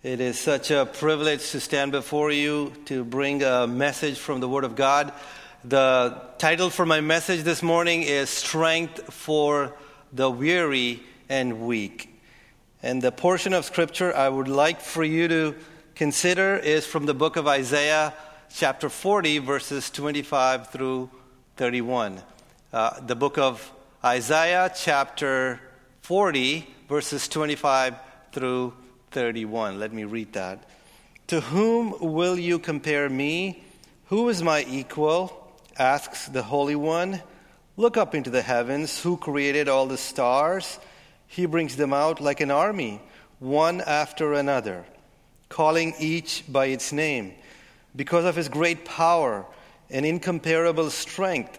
It is such a privilege to stand before you to bring a message from the Word of God. The title for my message this morning is Strength for the Weary and Weak. And the portion of Scripture I would like for you to consider is from the book of Isaiah, chapter 40, verses 25 through 31. The book of Isaiah, chapter 40, verses 25 through 31. Let me read that. To whom will you compare me? Who is my equal? Asks the Holy One. Look up into the heavens. Who created all the stars? He brings them out like an army, one after another, calling each by its name. Because of his great power and incomparable strength,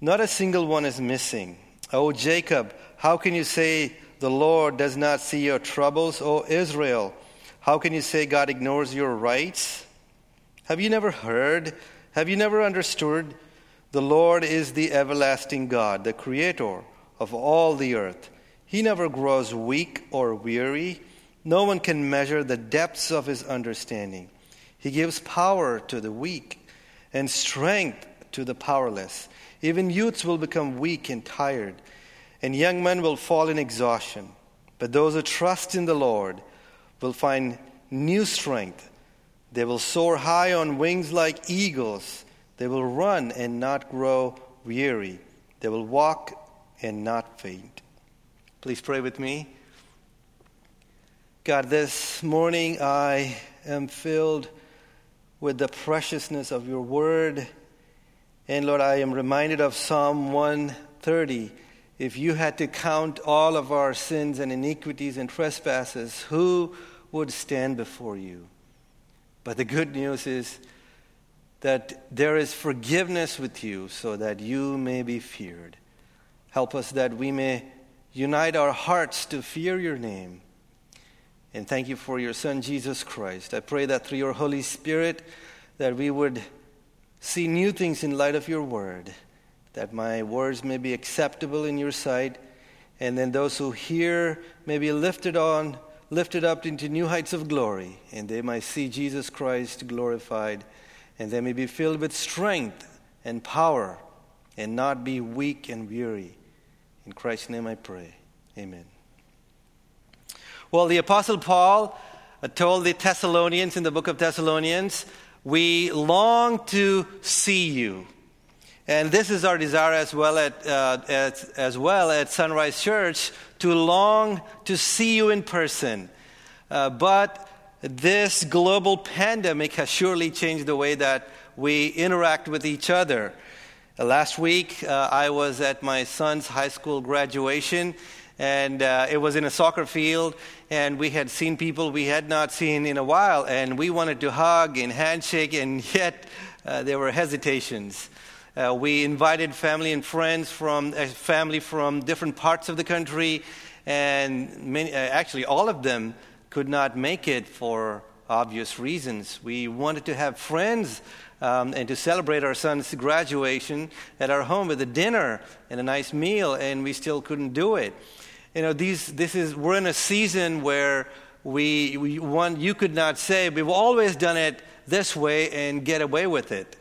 not a single one is missing. O Jacob, how can you say, the Lord does not see your troubles, O Israel? How can you say God ignores your rights? Have you never heard? Have you never understood? The Lord is the everlasting God, the creator of all the earth. He never grows weak or weary. No one can measure the depths of his understanding. He gives power to the weak and strength to the powerless. Even youths will become weak and tired, and young men will fall in exhaustion. But those who trust in the Lord will find new strength. They will soar high on wings like eagles. They will run and not grow weary. They will walk and not faint. Please pray with me. God, this morning I am filled with the preciousness of your word. And Lord, I am reminded of Psalm 130. If you had to count all of our sins and iniquities and trespasses, who would stand before you? But the good news is that there is forgiveness with you so that you may be feared. Help us that we may unite our hearts to fear your name. And thank you for your Son, Jesus Christ. I pray that through your Holy Spirit that we would see new things in light of your word, that my words may be acceptable in your sight, and then those who hear may be lifted up into new heights of glory, and they might see Jesus Christ glorified, and they may be filled with strength and power, and not be weak and weary. In Christ's name I pray. Amen. Well, the Apostle Paul told the Thessalonians in the book of Thessalonians, we long to see you. And this is our desire as well at Sunrise Church, to long to see you in person. But this global pandemic has surely changed the way that we interact with each other. Last week, I was at my son's high school graduation, and it was in a soccer field, and we had seen people we had not seen in a while, and we wanted to hug and handshake, and yet there were hesitations. We invited family and friends from different parts of the country, and actually all of them could not make it for obvious reasons. We wanted to have friends and to celebrate our son's graduation at our home with a dinner and a nice meal, and we still couldn't do it. You know, we're in a season where you could not say we've always done it this way and get away with it.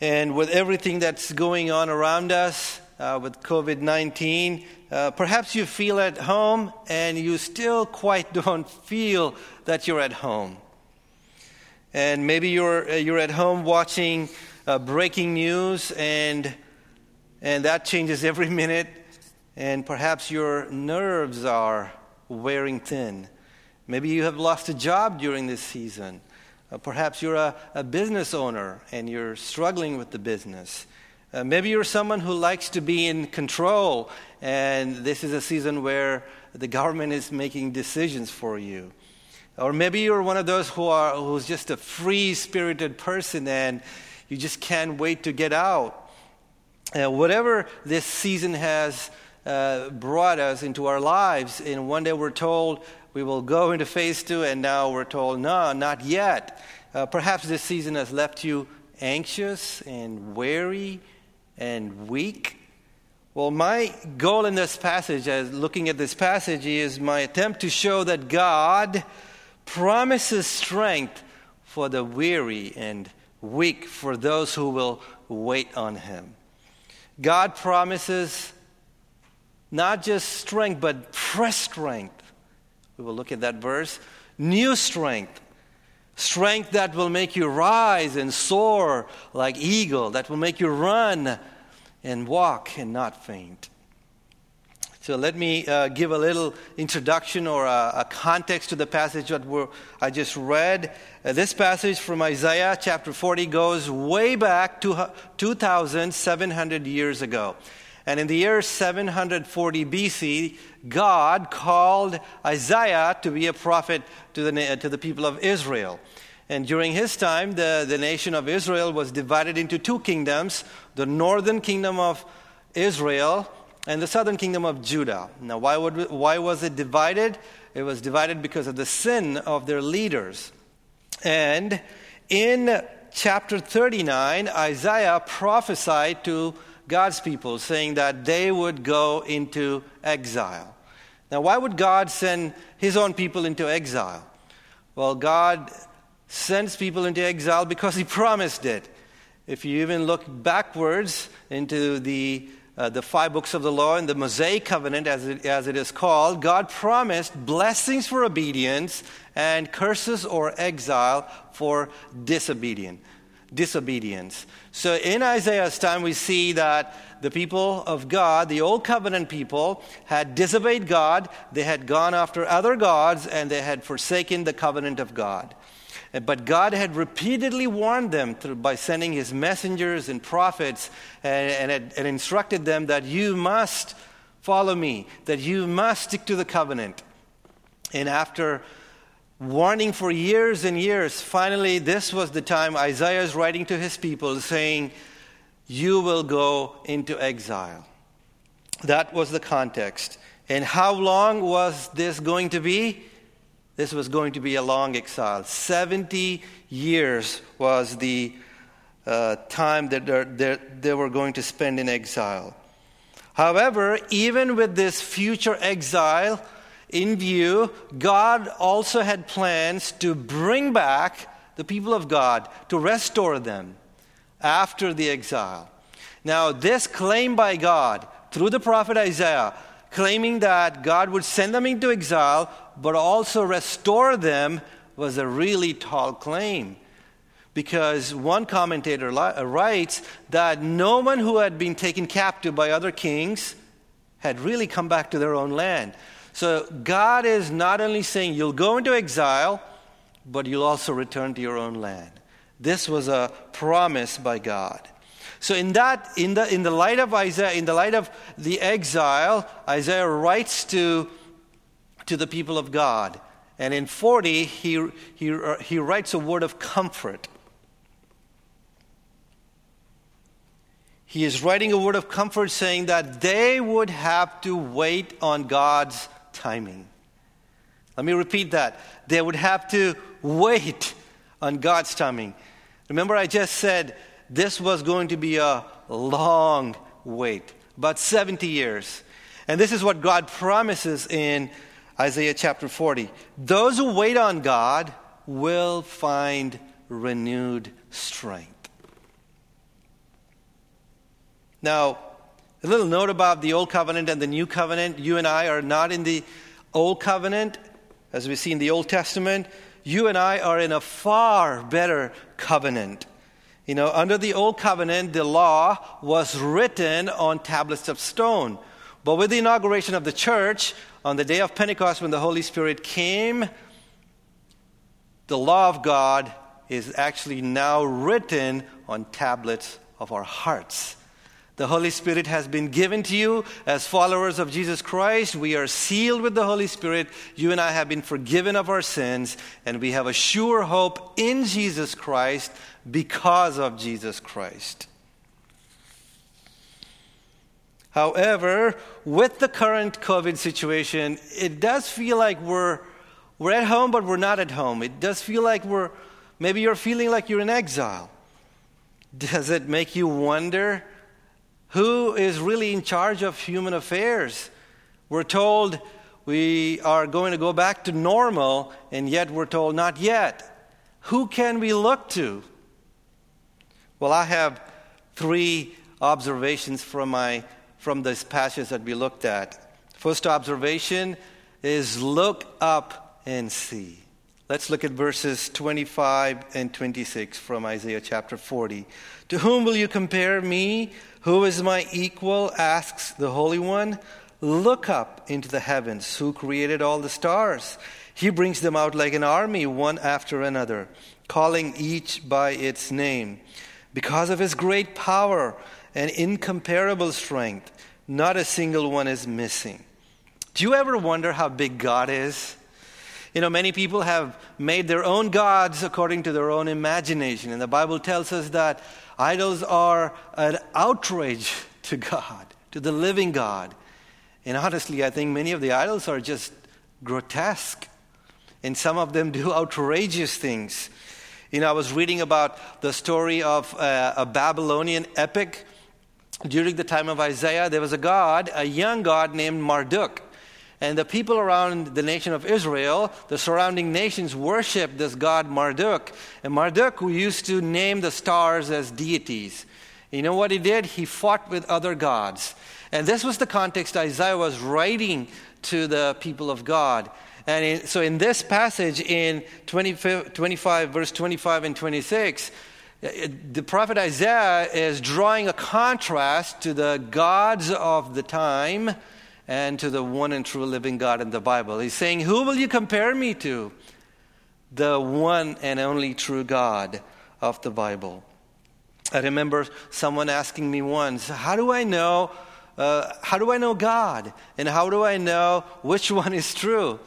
And with everything that's going on around us, with COVID-19, Perhaps you feel at home and you still quite don't feel that you're at home. And maybe you're at home watching breaking news and that changes every minute. And perhaps your nerves are wearing thin. Maybe you have lost a job during this season. Perhaps you're a business owner and you're struggling with the business. Maybe you're someone who likes to be in control, and this is a season where the government is making decisions for you. Or maybe you're one of those who's just a free-spirited person and you just can't wait to get out. Whatever this season has brought us into our lives, and one day we're told we will go into phase 2, and now we're told, no, not yet. Perhaps this season has left you anxious and wary and weak. Well, my goal in this passage, as looking at this passage, is my attempt to show that God promises strength for the weary and weak, for those who will wait on Him. God promises not just strength, but fresh strength. We will look at that verse. New strength. Strength that will make you rise and soar like eagle, that will make you run and walk and not faint. So let me give a little introduction or a context to the passage that I just read. This passage from Isaiah chapter 40 goes way back to 2,700 years ago. And in the year 740 BC, God called Isaiah to be a prophet to the people of Israel. And during his time, the nation of Israel was divided into two kingdoms, the northern kingdom of Israel and the southern kingdom of Judah. Now, why was it divided? It was divided because of the sin of their leaders. And in chapter 39, Isaiah prophesied to God's people, saying that they would go into exile. Now, why would God send His own people into exile? Well, God sends people into exile because He promised it. If you even look backwards into the five books of the law and the Mosaic covenant, as it is called, God promised blessings for obedience and curses or exile for disobedience. So in Isaiah's time, we see that the people of God, the old covenant people, had disobeyed God. They had gone after other gods, and they had forsaken the covenant of God. But God had repeatedly warned them by sending His messengers and prophets and instructed them that you must follow me, that you must stick to the covenant. And after warning for years and years, finally, this was the time Isaiah is writing to his people saying, you will go into exile. That was the context. And how long was this going to be? This was going to be a long exile. 70 years was the time that they were going to spend in exile. However, even with this future exile in view, God also had plans to bring back the people of God, to restore them after the exile. Now, this claim by God through the prophet Isaiah, claiming that God would send them into exile, but also restore them, was a really tall claim. Because one commentator writes that no one who had been taken captive by other kings had really come back to their own land. So God is not only saying you'll go into exile, but you'll also return to your own land. This was a promise by God. So in the light of Isaiah, in the light of the exile, Isaiah writes to the people of God. And in 40, he writes a word of comfort. He is writing a word of comfort saying that they would have to wait on God's timing. Let me repeat that. They would have to wait on God's timing. Remember, I just said this was going to be a long wait, about 70 years. And this is what God promises in Isaiah chapter 40. Those who wait on God will find renewed strength. Now, A little note about the Old Covenant and the New Covenant. You and I are not in the Old Covenant, as we see in the Old Testament. You and I are in a far better covenant. You know, under the Old Covenant, the law was written on tablets of stone. But with the inauguration of the church, on the day of Pentecost when the Holy Spirit came, the law of God is actually now written on tablets of our hearts. The Holy Spirit has been given to you as followers of Jesus Christ. We are sealed with the Holy Spirit. You and I have been forgiven of our sins, and we have a sure hope in Jesus Christ because of Jesus Christ. However, with the current COVID situation, it does feel like we're at home, but we're not at home. It does feel like maybe you're feeling like you're in exile. Does it make you wonder who is really in charge of human affairs? We're told we are going to go back to normal, and yet we're told not yet. Who can we look to? Well, I have three observations from this passage that we looked at. First observation is look up and see. Let's look at verses 25 and 26 from Isaiah chapter 40. To whom will you compare me? Who is my equal? Asks the Holy One. Look up into the heavens. Who created all the stars? He brings them out like an army, one after another, calling each by its name. Because of his great power and incomparable strength, not a single one is missing. Do you ever wonder how big God is? You know, many people have made their own gods according to their own imagination. And the Bible tells us that idols are an outrage to God, to the living God. And honestly, I think many of the idols are just grotesque. And some of them do outrageous things. You know, I was reading about the story of a Babylonian epic. During the time of Isaiah, there was a god, a young god named Marduk. And the people around the nation of Israel, the surrounding nations, worshipped this god Marduk. And Marduk, who used to name the stars as deities. You know what he did? He fought with other gods. And this was the context Isaiah was writing to the people of God. And so in this passage in 25, verse 25 and 26, the prophet Isaiah is drawing a contrast to the gods of the time and to the one and true living God in the Bible. He's saying, who will you compare me to? The one and only true God of the Bible. I remember someone asking me once, how do I know God? And how do I know which one is true?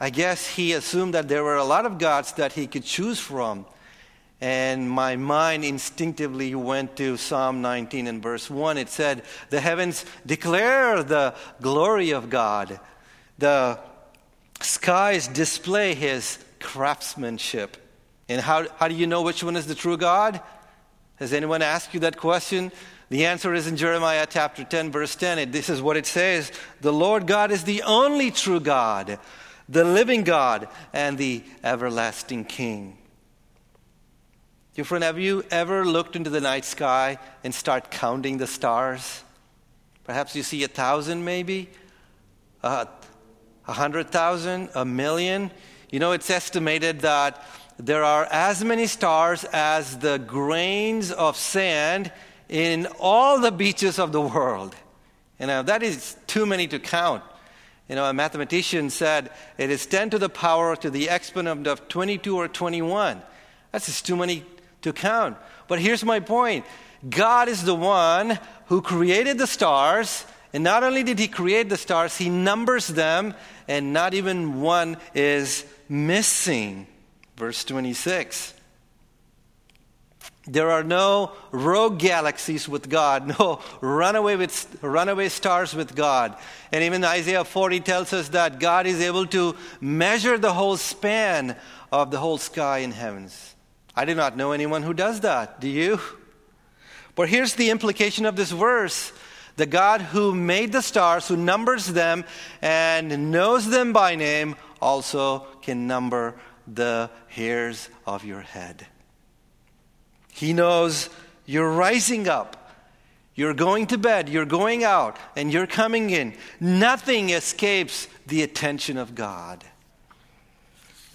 I guess he assumed that there were a lot of gods that he could choose from. And my mind instinctively went to Psalm 19 and verse 1. It said, the heavens declare the glory of God. The skies display his craftsmanship. And how do you know which one is the true God? Has anyone asked you that question? The answer is in Jeremiah chapter 10, verse 10. This is what it says. The Lord God is the only true God, the living God, and the everlasting King. Dear friend, have you ever looked into the night sky and start counting the stars? Perhaps you see 1,000 maybe, 100,000, 1,000,000. You know, it's estimated that there are as many stars as the grains of sand in all the beaches of the world. You know, that is too many to count. You know, a mathematician said it is 10 to the power to the exponent of 22 or 21. That's just too many to count. But here's my point. God is the one who created the stars. And not only did he create the stars, he numbers them. And not even one is missing. Verse 26. There are no rogue galaxies with God, no runaway stars with God. And even Isaiah 40 tells us that God is able to measure the whole span of the whole sky in heavens. I do not know anyone who does that. Do you? But here's the implication of this verse. The God who made the stars, who numbers them and knows them by name, also can number the hairs of your head. He knows you're rising up. You're going to bed, you're going out, and you're coming in. Nothing escapes the attention of God.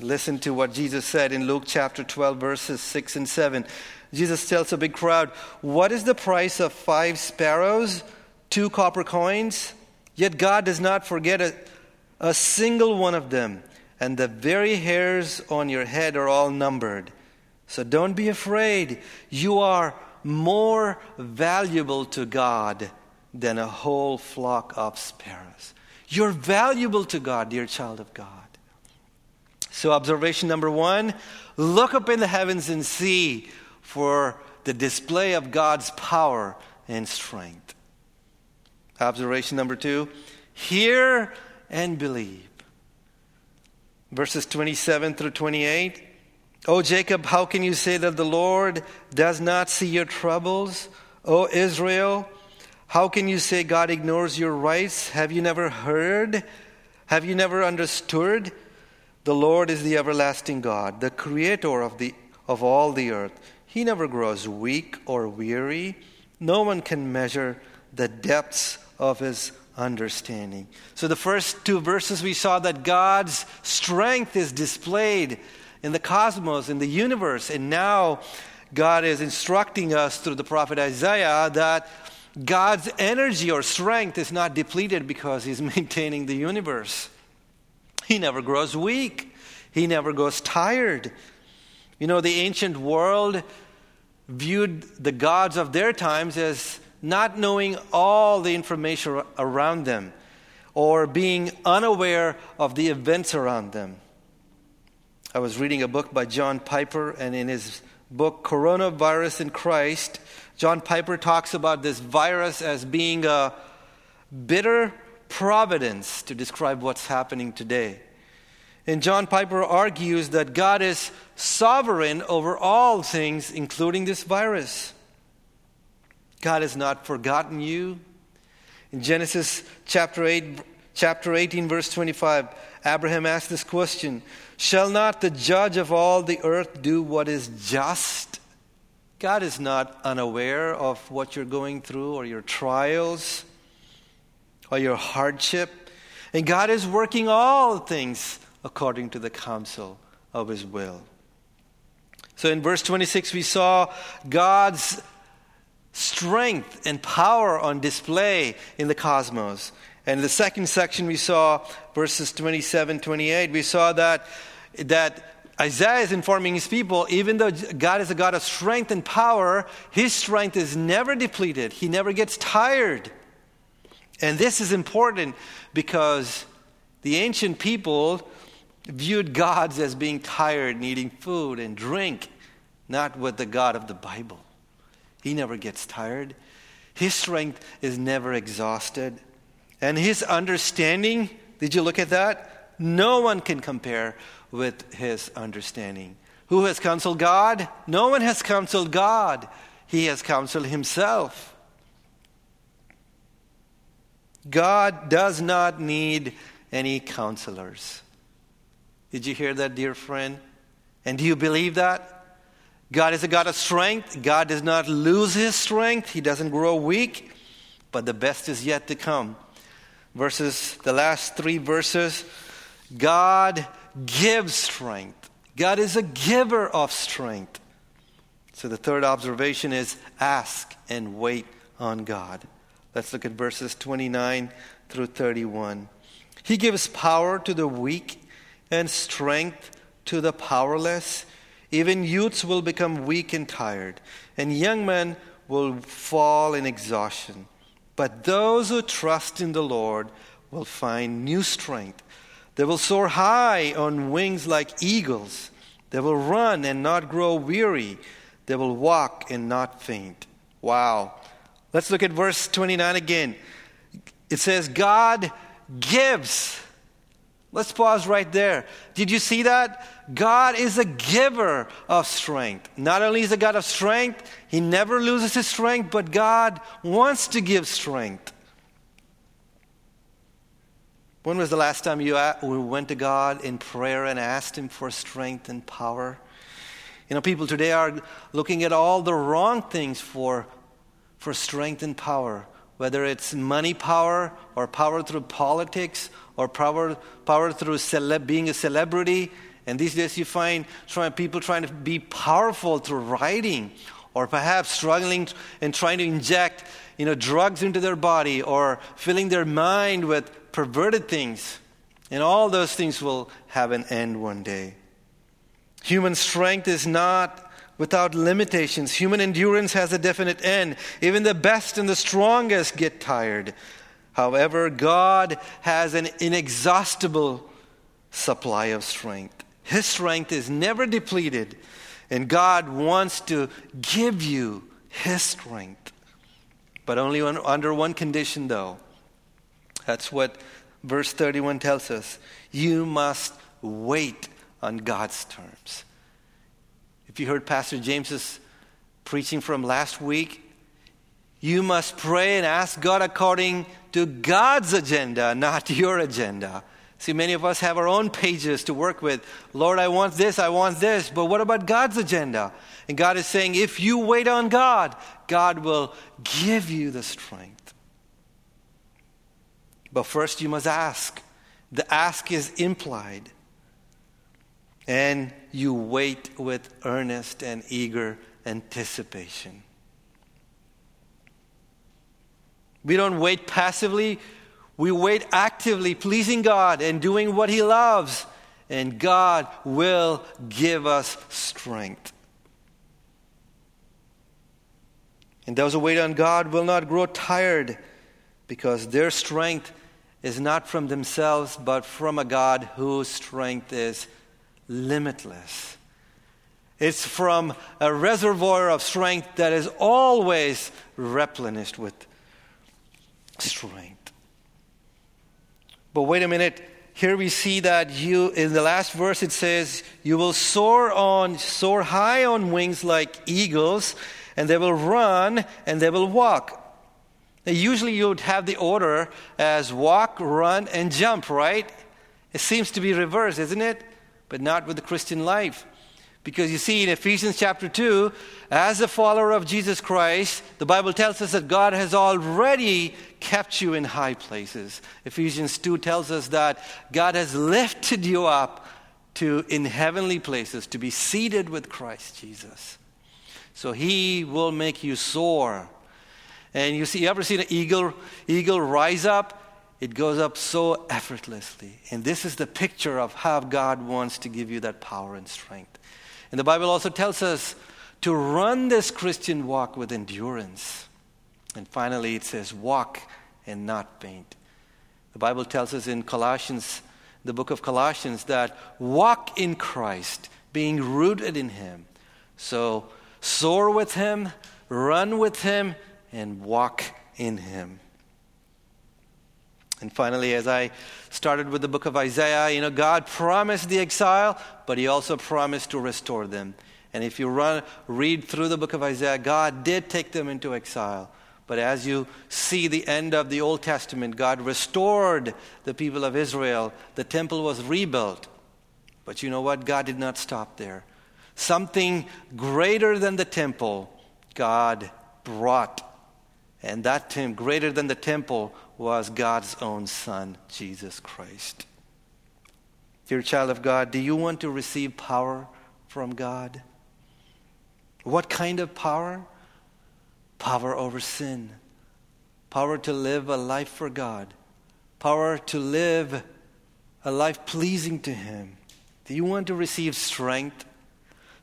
Listen to what Jesus said in Luke chapter 12, verses 6 and 7. Jesus tells a big crowd, "What is the price of 5 sparrows, 2 copper coins? Yet God does not forget a single one of them, and the very hairs on your head are all numbered. So don't be afraid. You are more valuable to God than a whole flock of sparrows." You're valuable to God, dear child of God. So observation number 1, look up in the heavens and see for the display of God's power and strength. Observation number 2, hear and believe. Verses 27 through 28. "O Jacob, how can you say that the Lord does not see your troubles? O Israel, how can you say God ignores your rights? Have you never heard? Have you never understood? The Lord is the everlasting God, the creator of all the earth. He never grows weak or weary. No one can measure the depths of his understanding." So the first 2 verses we saw that God's strength is displayed in the cosmos, in the universe. And now God is instructing us through the prophet Isaiah that God's energy or strength is not depleted because he's maintaining the universe. He never grows weak. He never goes tired. You know, the ancient world viewed the gods of their times as not knowing all the information around them or being unaware of the events around them. I was reading a book by John Piper, and in his book, Coronavirus in Christ, John Piper talks about this virus as being a bitter providence to describe what's happening today. And John Piper argues that God is sovereign over all things, including this virus. God has not forgotten you. In Genesis chapter 18, verse 25, Abraham asked this question, "Shall not the judge of all the earth do what is just?" God is not unaware of what you're going through or your trials or your hardship. And God is working all things according to the counsel of his will. So in verse 26, we saw God's strength and power on display in the cosmos. And the second section we saw, verses 27, 28, we saw that Isaiah is informing his people, even though God is a God of strength and power, his strength is never depleted. He never gets tired. And this is important because the ancient people viewed gods as being tired, needing food and drink, not with the God of the Bible. He never gets tired. His strength is never exhausted. And his understanding, did you look at that? No one can compare with his understanding. Who has counseled God? No one has counseled God. He has counseled himself. God does not need any counselors. Did you hear that, dear friend? And do you believe that? God is a God of strength. God does not lose his strength. He doesn't grow weak. But the best is yet to come. The last 3 verses, God gives strength. God is a giver of strength. So the third observation is ask and wait on God. Let's look at verses 29 through 31. He gives power to the weak and strength to the powerless. Even youths will become weak and tired, and young men will fall in exhaustion. But those who trust in the Lord will find new strength. They will soar high on wings like eagles. They will run and not grow weary. They will walk and not faint. Wow. Let's look at verse 29 again. It says, God gives. Let's pause right there. Did you see that? God is a giver of strength. Not only is a God of strength, he never loses his strength, but God wants to give strength. When was the last time you went to God in prayer and asked him for strength and power? You know, people today are looking at all the wrong things for for strength and power, whether it's money power or power through politics or power through being a celebrity. And these days you find people trying to be powerful through writing, or perhaps struggling and trying to inject drugs into their body, or filling their mind with perverted things. And all those things will have an end one day. Human strength is not without limitations. Human endurance has a definite end. Even the best and the strongest get tired. However, God has an inexhaustible supply of strength. His strength is never depleted, and God wants to give you His strength. But only under one condition, though. That's what verse 31 tells us. You must wait on God's terms. If you heard Pastor James's preaching from last week, you must pray and ask God according to God's agenda, not your agenda. See, many of us have our own pages to work with. Lord, I want this, but what about God's agenda? And God is saying, if you wait on God, God will give you the strength. But first you must ask. The ask is implied. And you wait with earnest and eager anticipation. We don't wait passively. We wait actively, pleasing God and doing what He loves, and God will give us strength. And those who wait on God will not grow tired, because their strength is not from themselves, but from a God whose strength is limitless. It's from a reservoir of strength that is always replenished with strength. But wait a minute, here we see that you, in the last verse it says, you will soar high on wings like eagles, and they will run and they will walk. Now, usually you would have the order as walk, run, and jump, right? It seems to be reversed, isn't it? But not with the Christian life. Because you see in Ephesians chapter 2, as a follower of Jesus Christ, the Bible tells us that God has already kept you in high places. Ephesians 2 tells us that God has lifted you up to in heavenly places to be seated with Christ Jesus. So He will make you soar. And you see, you ever seen an eagle rise up? It goes up so effortlessly. And this is the picture of how God wants to give you that power and strength. And the Bible also tells us to run this Christian walk with endurance. And finally, it says, walk and not faint. The Bible tells us in Colossians, the book of Colossians, that walk in Christ, being rooted in Him. So soar with Him, run with Him, and walk in Him. And finally, as I started with the book of Isaiah, God promised the exile, but He also promised to restore them. And if you read through the book of Isaiah, God did take them into exile. But as you see the end of the Old Testament, God restored the people of Israel. The temple was rebuilt. But you know what? God did not stop there. Something greater than the temple, God brought. And that greater than the temple was God's own Son, Jesus Christ. Dear child of God, do you want to receive power from God? What kind of power? Power over sin. Power to live a life for God. Power to live a life pleasing to Him. Do you want to receive strength?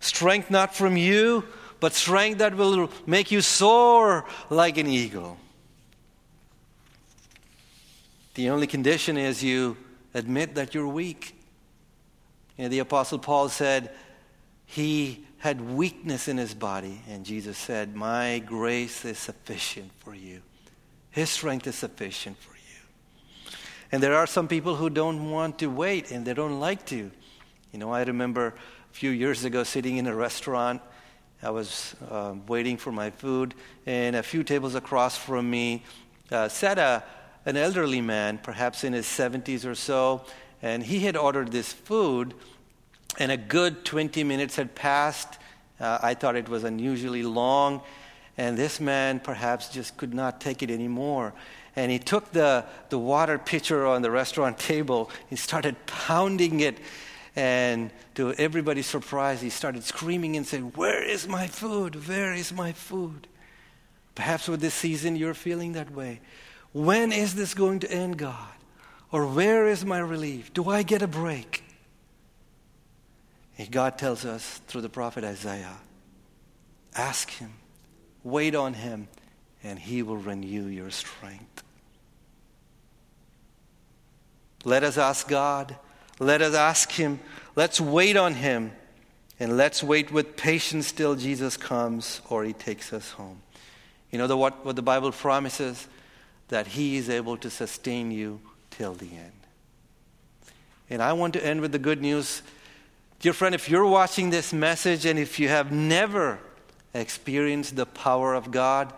Strength not from you, but strength that will make you soar like an eagle. The only condition is you admit that you're weak. The Apostle Paul said he had weakness in his body. And Jesus said, my grace is sufficient for you. His strength is sufficient for you. And there are some people who don't want to wait and they don't like to. I remember a few years ago sitting in a restaurant. I was waiting for my food. And a few tables across from me sat an elderly man, perhaps in his 70s or so, and he had ordered this food, and a good 20 minutes had passed. I thought it was unusually long, And this man perhaps just could not take it anymore. And he took the water pitcher on the restaurant table and started pounding it. And to everybody's surprise, he started screaming and saying, "Where is my food? Where is my food?" Perhaps with this season, you're feeling that way. When is this going to end, God? Or where is my relief? Do I get a break? And God tells us through the prophet Isaiah, ask him, wait on him, and he will renew your strength. Let us ask God. Let us ask him. Let's wait on him. And let's wait with patience till Jesus comes or he takes us home. You know what the Bible promises? That he is able to sustain you till the end. And I want to end with the good news. Dear friend, if you're watching this message and if you have never experienced the power of God,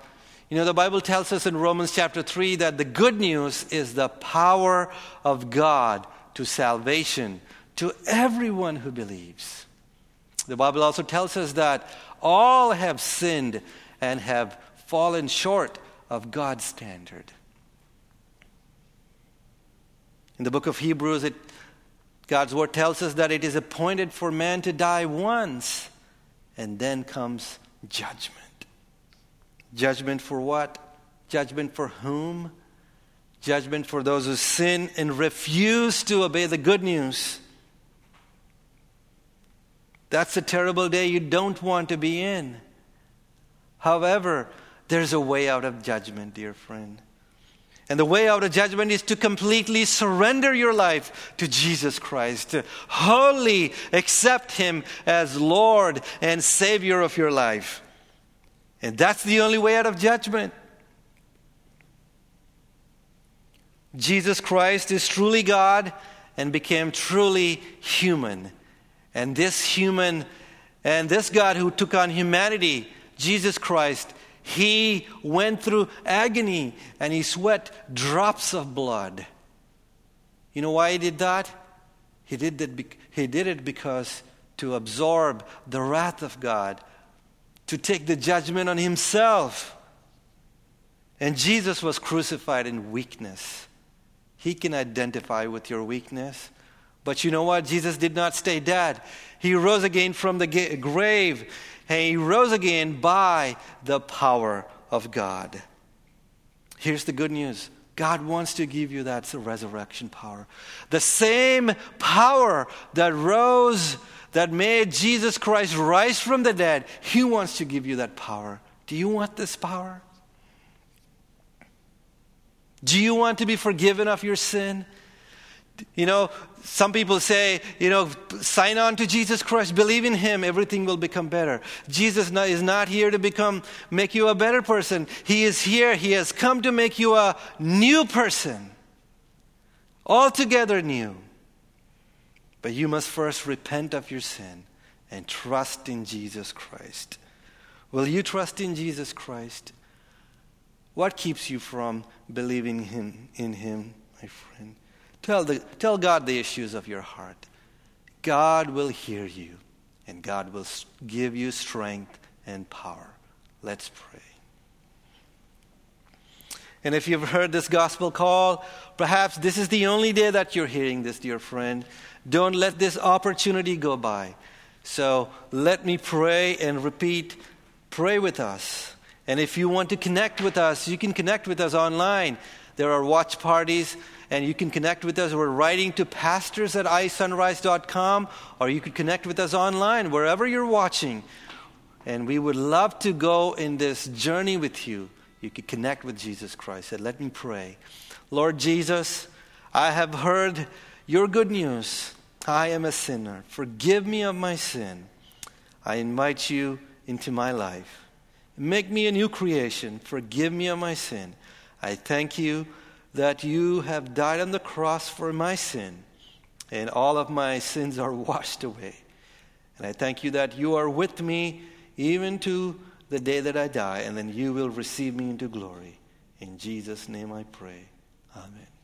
you know, the Bible tells us in Romans chapter 3 that the good news is the power of God to salvation, to everyone who believes. The Bible also tells us that all have sinned and have fallen short of God's standard. In the book of Hebrews, God's word tells us that it is appointed for man to die once, and then comes judgment. Judgment for what? Judgment for whom? Judgment for those who sin and refuse to obey the good news. That's a terrible day you don't want to be in. However, there's a way out of judgment, dear friend. And the way out of judgment is to completely surrender your life to Jesus Christ, to wholly accept him as Lord and Savior of your life. And that's the only way out of judgment. Jesus Christ is truly God and became truly human. And this God who took on humanity, Jesus Christ, he went through agony and he sweat drops of blood. You know why he did that? He did it because to absorb the wrath of God, to take the judgment on himself. And Jesus was crucified in weakness. He can identify with your weakness. But you know what? Jesus did not stay dead. He rose again from the grave. And he rose again by the power of God. Here's the good news. God wants to give you that resurrection power. The same power that made Jesus Christ rise from the dead, he wants to give you that power. Do you want this power? Do you want to be forgiven of your sin? You know, some people say, you know, sign on to Jesus Christ, believe in him, everything will become better. Jesus is not here to make you a better person. He is here, he has come to make you a new person, altogether new. But you must first repent of your sin and trust in Jesus Christ. Will you trust in Jesus Christ? What keeps you from believing in him, my friend? Tell God the issues of your heart. God will hear you, and God will give you strength and power. Let's pray. And if you've heard this gospel call, perhaps this is the only day that you're hearing this, dear friend. Don't let this opportunity go by. So let me pray and repeat, pray with us. And if you want to connect with us, you can connect with us online. There are watch parties, and you can connect with us. We're writing to pastors at isunrise.com, or you could connect with us online, wherever you're watching. And we would love to go in this journey with you. You could connect with Jesus Christ. And let me pray. Lord Jesus, I have heard your good news. I am a sinner. Forgive me of my sin. I invite you into my life. Make me a new creation. Forgive me of my sin. I thank you that you have died on the cross for my sin, and all of my sins are washed away. And I thank you that you are with me even to the day that I die, and then you will receive me into glory. In Jesus' name I pray. Amen.